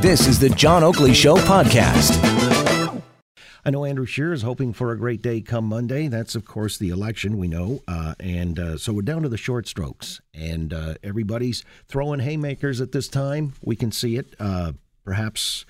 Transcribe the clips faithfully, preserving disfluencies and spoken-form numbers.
This is the John Oakley Show podcast. I know Andrew Scheer is hoping for a great day come Monday. That's, of course, the election, we know. Uh, and uh, so we're down to the short strokes. And uh, everybody's throwing haymakers at this time. We can see it. Uh, perhaps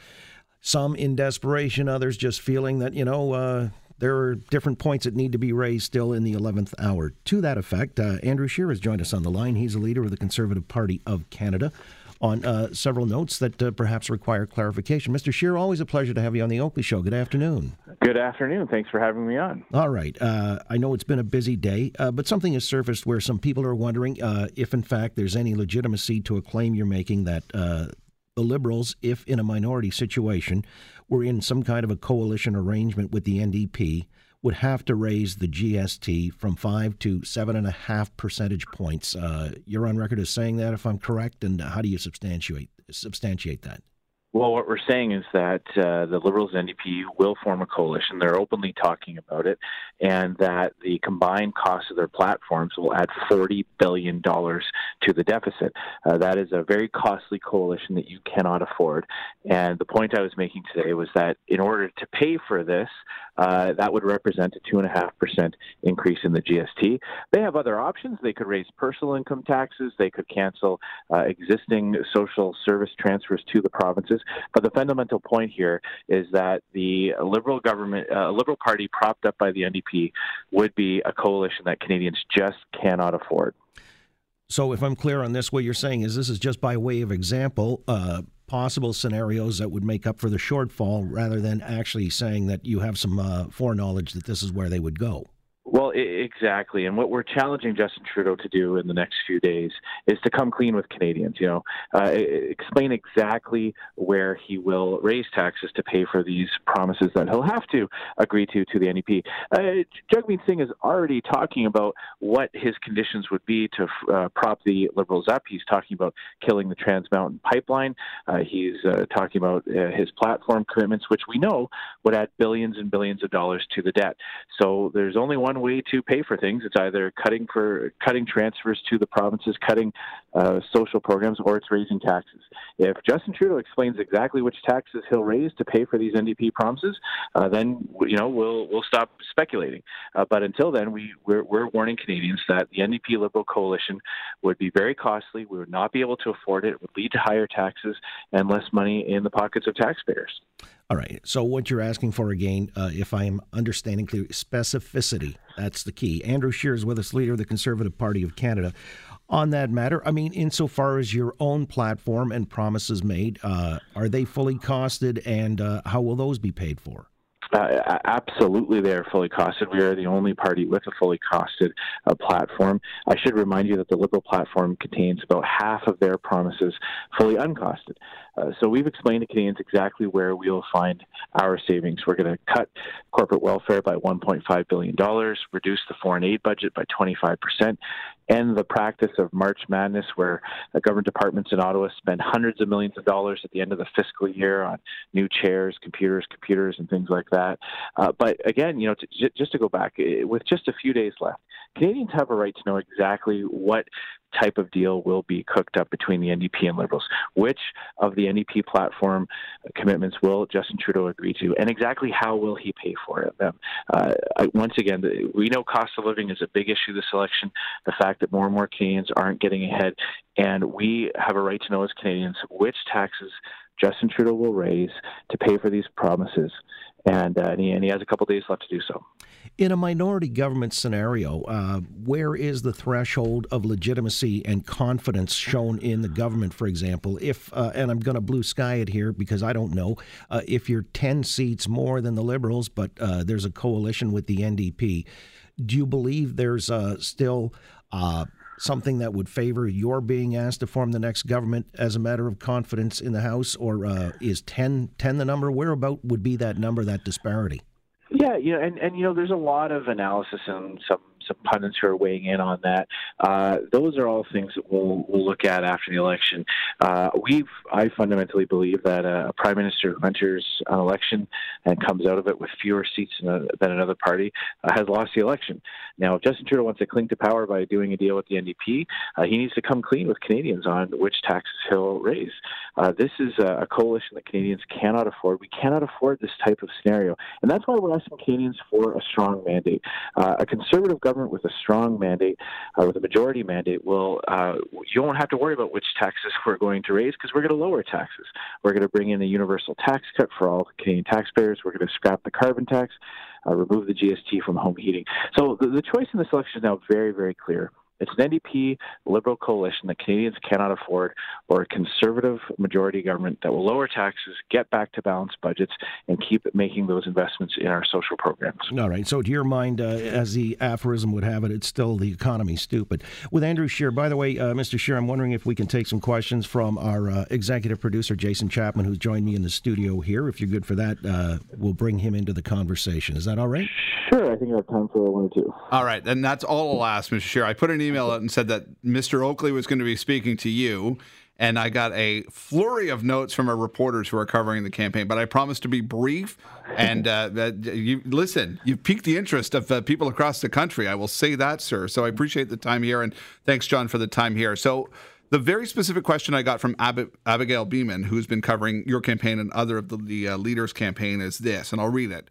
some in desperation, others just feeling that, you know, uh, there are different points that need to be raised still in the eleventh hour. To that effect, uh, Andrew Scheer has joined us on the line. He's a leader of the Conservative Party of Canada. On uh, several notes that uh, perhaps require clarification. Mister Scheer, always a pleasure to have you on The Oakley Show. Good afternoon. Good afternoon. Thanks for having me on. All right. Uh, I know it's been a busy day, uh, but something has surfaced where some people are wondering uh, if, in fact, there's any legitimacy to a claim you're making that uh, the Liberals, if in a minority situation, were in some kind of a coalition arrangement with the N D P, would have to raise the G S T from five to seven and a half percentage points. Uh, you're on record as saying that, if I'm correct. And how do you substantiate substantiate that? Well, what we're saying is that uh, the Liberals and N D P will form a coalition. They're openly talking about it, and that the combined cost of their platforms will add forty billion dollars to the deficit. Uh, that is a very costly coalition that you cannot afford. And the point I was making today was that in order to pay for this, uh, that would represent a two point five percent increase in the G S T. They have other options. They could raise personal income taxes. They could cancel uh, existing social service transfers to the provinces. But the fundamental point here is that the Liberal government, uh, Liberal Party propped up by the N D P would be a coalition that Canadians just cannot afford. So if I'm clear on this, what you're saying is this is just by way of example, uh, possible scenarios that would make up for the shortfall rather than actually saying that you have some uh, foreknowledge that this is where they would go. Well, exactly. And what we're challenging Justin Trudeau to do in the next few days is to come clean with Canadians, you know, uh, explain exactly where he will raise taxes to pay for these promises that he'll have to agree to to the N D P. Uh, Jagmeet Singh is already talking about what his conditions would be to uh, prop the Liberals up. He's talking about killing the Trans Mountain Pipeline. Uh, he's uh, talking about uh, his platform commitments, which we know would add billions and billions of dollars to the debt. So there's only one way to pay for things. It's either cutting for cutting transfers to the provinces, cutting uh, social programs, or it's raising taxes. If Justin Trudeau explains exactly which taxes he'll raise to pay for these N D P promises, uh, then you know we'll we'll stop speculating. Uh, but until then, we we're, we're warning Canadians that the N D P Liberal coalition would be very costly. We would not be able to afford it. It would lead to higher taxes and less money in the pockets of taxpayers. All right. So what you're asking for, again, uh, if I am understanding clearly, specificity. That's the key. Andrew Scheer is with us, leader of the Conservative Party of Canada. On that matter, I mean, insofar as your own platform and promises made, uh, are they fully costed, and uh, how will those be paid for? Uh, absolutely, they are fully costed. We are the only party with a fully costed uh, platform. I should remind you that the Liberal platform contains about half of their promises fully uncosted. Uh, so we've explained to Canadians exactly where we'll find our savings. We're going to cut corporate welfare by one point five billion dollars, reduce the foreign aid budget by twenty-five percent, end the practice of March Madness, where uh, government departments in Ottawa spend hundreds of millions of dollars at the end of the fiscal year on new chairs, computers, computers, and things like that. That. Uh, but again, you know, to, j- just to go back, it, with just a few days left, Canadians have a right to know exactly what type of deal will be cooked up between the N D P and Liberals. Which of the N D P platform commitments will Justin Trudeau agree to, and exactly how will he pay for them? Uh, once again, we know cost of living is a big issue this election, the fact that more and more Canadians aren't getting ahead, and we have a right to know as Canadians which taxes Justin Trudeau will raise to pay for these promises, and, uh, and, he, and he has a couple days left to do so. In a minority government scenario, uh, where is the threshold of legitimacy and confidence shown in the government, for example, if, uh, and I'm going to blue sky it here because I don't know, uh, if you're ten seats more than the Liberals, but uh, there's a coalition with the N D P, do you believe there's uh, still... Uh, something that would favor your being asked to form the next government as a matter of confidence in the House, or uh, is ten, ten the number? Whereabout would be that number, that disparity? Yeah, you know, and, and you know, there's a lot of analysis in some some pundits who are weighing in on that. Uh, those are all things that we'll, we'll look at after the election. Uh, we've, I fundamentally believe that a prime minister who enters an election and comes out of it with fewer seats than, a, than another party uh, has lost the election. Now, if Justin Trudeau wants to cling to power by doing a deal with the N D P, uh, he needs to come clean with Canadians on which taxes he'll raise. Uh, this is a, a coalition that Canadians cannot afford. We cannot afford this type of scenario. And that's why we're asking Canadians for a strong mandate. Uh, a Conservative government with a strong mandate, uh, with a majority mandate, will uh, you won't have to worry about which taxes we're going to raise because we're going to lower taxes. We're going to bring in a universal tax cut for all Canadian taxpayers. We're going to scrap the carbon tax, uh, remove the G S T from home heating. So the, the choice in this election is now very, very clear. It's an N D P Liberal coalition that Canadians cannot afford, or a Conservative majority government that will lower taxes, get back to balanced budgets, and keep making those investments in our social programs. All right. So to your mind, uh, as the aphorism would have it, it's still the economy stupid. With Andrew Scheer, by the way, uh, Mister Scheer, I'm wondering if we can take some questions from our uh, executive producer, Jason Chapman, who's joined me in the studio here. If you're good for that, uh, we'll bring him into the conversation. Is that all right? Sure. I think I have time for one or two. All right. Then that's all I'll ask, Mister Scheer. I put an email out and said that Mister Oakley was going to be speaking to you, and I got a flurry of notes from our reporters who are covering the campaign, but I promised to be brief, and uh, that you listen, you've piqued the interest of uh, people across the country. I will say that, sir, so I appreciate the time here, and thanks, John, for the time here. So the very specific question I got from Ab- Abigail Beeman, who's been covering your campaign and other of the, the uh, leaders' campaign, is this, and I'll read it.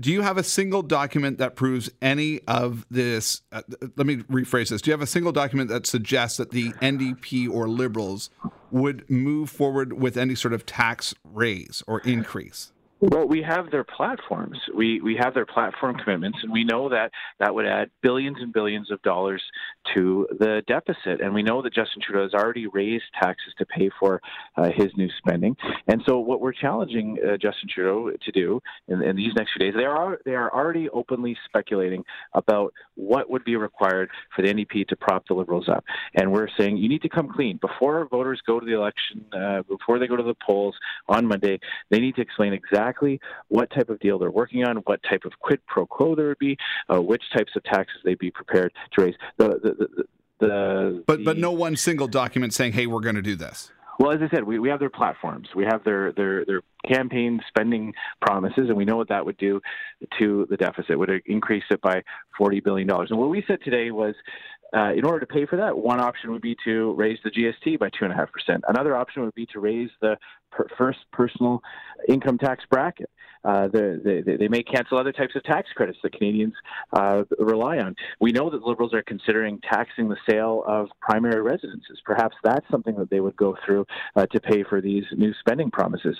Do you have a single document that proves any of this? Uh, let me rephrase this. Do you have a single document that suggests that the N D P or Liberals would move forward with any sort of tax raise or increase? Well, we have their platforms. We we have their platform commitments, and we know that that would add billions and billions of dollars to the deficit. And we know that Justin Trudeau has already raised taxes to pay for uh, his new spending. And so what we're challenging uh, Justin Trudeau to do in, in these next few days, they are they are already openly speculating about what would be required for the N D P to prop the Liberals up. And we're saying you need to come clean. Before voters go to the election, uh, before they go to the polls on Monday, they need to explain exactly what type of deal they're working on, what type of quid pro quo there would be, uh, which types of taxes they'd be prepared to raise. The, the, the, the, but but no one single document saying, hey, we're going to do this. Well, as I said, we, we have their platforms. We have their, their, their campaign spending promises, and we know what that would do to the deficit. It would increase it by forty billion dollars. And what we said today was, Uh, in order to pay for that, one option would be to raise the G S T by two point five percent. Another option would be to raise the per- first personal income tax bracket. Uh, the, the, they may cancel other types of tax credits that Canadians uh, rely on. We know that Liberals are considering taxing the sale of primary residences. Perhaps that's something that they would go through uh, to pay for these new spending promises.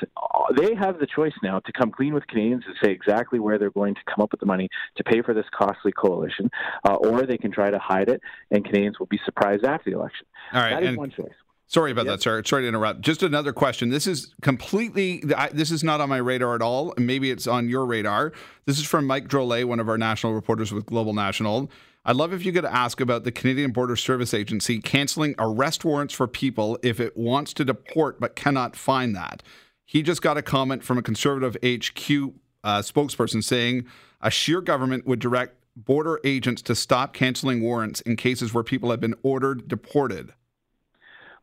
They have the choice now to come clean with Canadians and say exactly where they're going to come up with the money to pay for this costly coalition, uh, or they can try to hide it, and Canadians will be surprised after the election. All right, that is one choice. Sorry about yep. that, sir. Sorry to interrupt. Just another question. This is completely, I, this is not on my radar at all. Maybe it's on your radar. This is from Mike Drolet, one of our national reporters with Global National. I'd love if you could ask about the Canadian Border Service Agency canceling arrest warrants for people if it wants to deport but cannot find that. He just got a comment from a Conservative H Q uh, spokesperson saying a Scheer government would direct border agents to stop canceling warrants in cases where people have been ordered deported.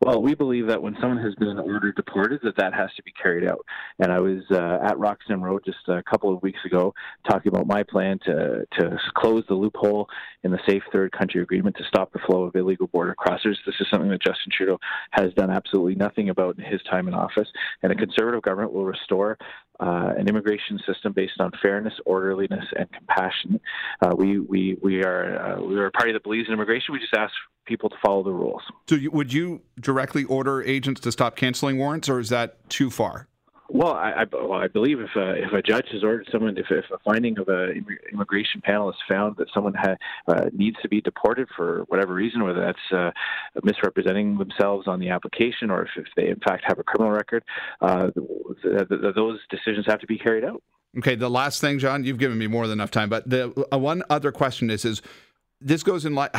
Well, we believe that when someone has been ordered deported, that that has to be carried out. And I was uh, at Roxham Road just a couple of weeks ago talking about my plan to to close the loophole in the Safe Third Country Agreement to stop the flow of illegal border crossers. This is something that Justin Trudeau has done absolutely nothing about in his time in office. And a Conservative government will restore Uh, an immigration system based on fairness, orderliness, and compassion. Uh, we we we are uh, we are a party that believes in immigration. We just ask people to follow the rules. So, you, would you directly order agents to stop canceling warrants, or is that too far? Well, I, I, well, I believe if a, if a judge has ordered someone, if, if a finding of an immigration panel has found that someone ha, uh, needs to be deported for whatever reason, whether that's uh, misrepresenting themselves on the application or if, if they, in fact, have a criminal record, uh, th- th- th- those decisions have to be carried out. Okay, the last thing, John, you've given me more than enough time, but the uh, one other question is, is this goes in line,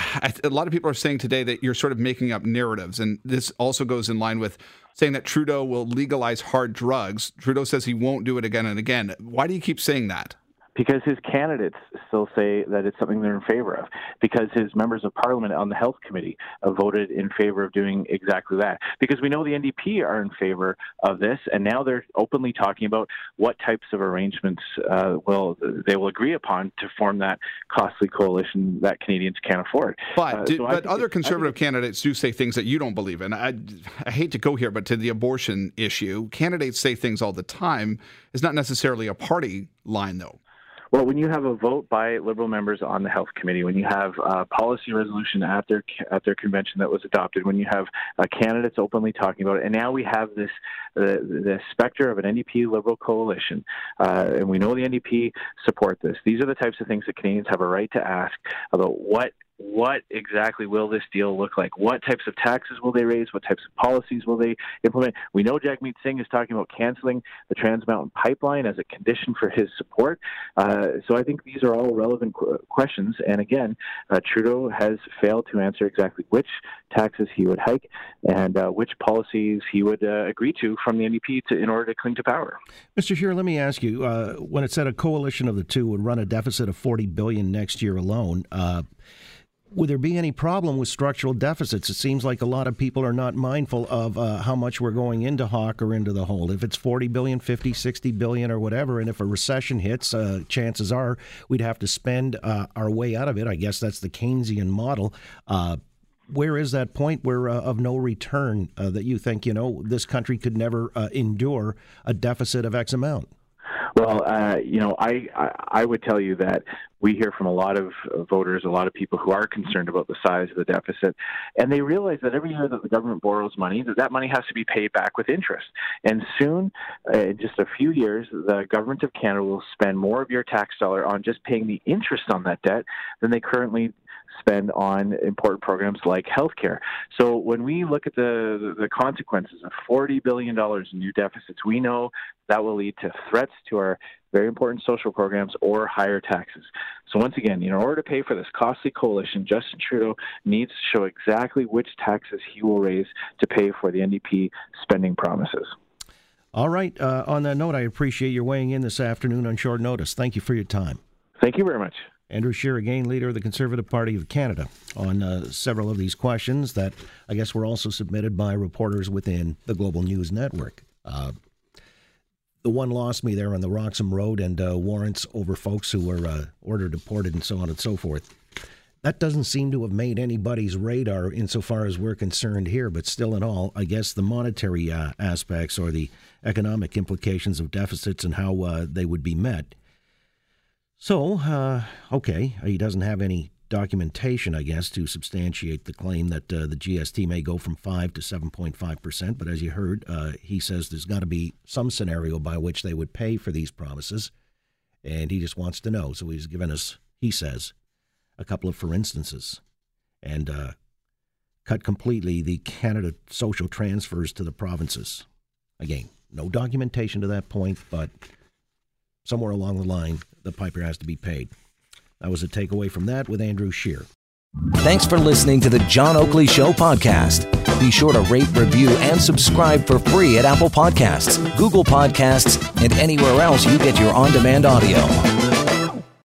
a lot of people are saying today that you're sort of making up narratives, and this also goes in line with saying that Trudeau will legalize hard drugs. Trudeau says he won't do it again and again. Why do you keep saying that? because his candidates still say that it's something they're in favor of, because his members of parliament on the health committee voted in favor of doing exactly that, because we know the N D P are in favor of this, and now they're openly talking about what types of arrangements uh, will they will agree upon to form that costly coalition that Canadians can't afford. But, uh, do, so but other conservative candidates do say things that you don't believe in. I, I hate to go here, but to the abortion issue, candidates say things all the time. It's not necessarily a party line, though. Well, when you have a vote by Liberal members on the Health Committee, when you have a policy resolution at their at their convention that was adopted, when you have uh, candidates openly talking about it, and now we have this uh, the specter of an N D P Liberal coalition, uh, and we know the N D P support this. These are the types of things that Canadians have a right to ask about what. What exactly will this deal look like? What types of taxes will they raise? What types of policies will they implement? We know Jagmeet Singh is talking about canceling the Trans Mountain Pipeline as a condition for his support. Uh, so I think these are all relevant qu- questions. And again, uh, Trudeau has failed to answer exactly which taxes he would hike and uh, which policies he would uh, agree to from the N D P to, in order to cling to power. Mister Scheer, let me ask you, uh, when it said a coalition of the two would run a deficit of forty billion dollars next year alone, uh, would there be any problem with structural deficits? It seems like a lot of people are not mindful of uh, how much we're going into hawk or into the hole. If it's forty billion dollars, fifty billion dollars, sixty billion dollars or whatever, and if a recession hits, uh, chances are we'd have to spend uh, our way out of it. I guess that's the Keynesian model. Uh, where is that point where uh, of no return uh, that you think, you know, this country could never uh, endure a deficit of X amount? Well, uh, you know, I, I, I would tell you that we hear from a lot of voters, a lot of people who are concerned about the size of the deficit, and they realize that every year that the government borrows money, that that money has to be paid back with interest. And soon, uh, in just a few years, the government of Canada will spend more of your tax dollar on just paying the interest on that debt than they currently spend on important programs like healthcare. So when we look at the the consequences of forty billion dollars in new deficits, we know that will lead to threats to our very important social programs or higher taxes. So once again, in order to pay for this costly coalition, Justin Trudeau needs to show exactly which taxes he will raise to pay for the N D P spending promises. All right. Uh, on that note, I appreciate your weighing in this afternoon on short notice. Thank you for your time. Thank you very much. Andrew Scheer, again, leader of the Conservative Party of Canada, on uh, several of these questions that I guess were also submitted by reporters within the Global News Network. Uh, the one lost me there on the Roxham Road and uh, warrants over folks who were uh, ordered deported and so on and so forth. That doesn't seem to have made anybody's radar insofar as we're concerned here, but still in all, I guess the monetary uh, aspects or the economic implications of deficits and how uh, they would be met. So, uh, okay, he doesn't have any documentation, I guess, to substantiate the claim that uh, the G S T may go from five to seven point five percent. But as you heard, uh, he says there's got to be some scenario by which they would pay for these promises. And he just wants to know. So he's given us, he says, a couple of for instances. And uh, cut completely the Canada social transfers to the provinces. Again, no documentation to that point, but somewhere along the line, the piper has to be paid. That was a takeaway from that with Andrew Scheer. Thanks for listening to the John Oakley Show podcast. Be sure to rate, review, and subscribe for free at Apple Podcasts, Google Podcasts, and anywhere else you get your on-demand audio.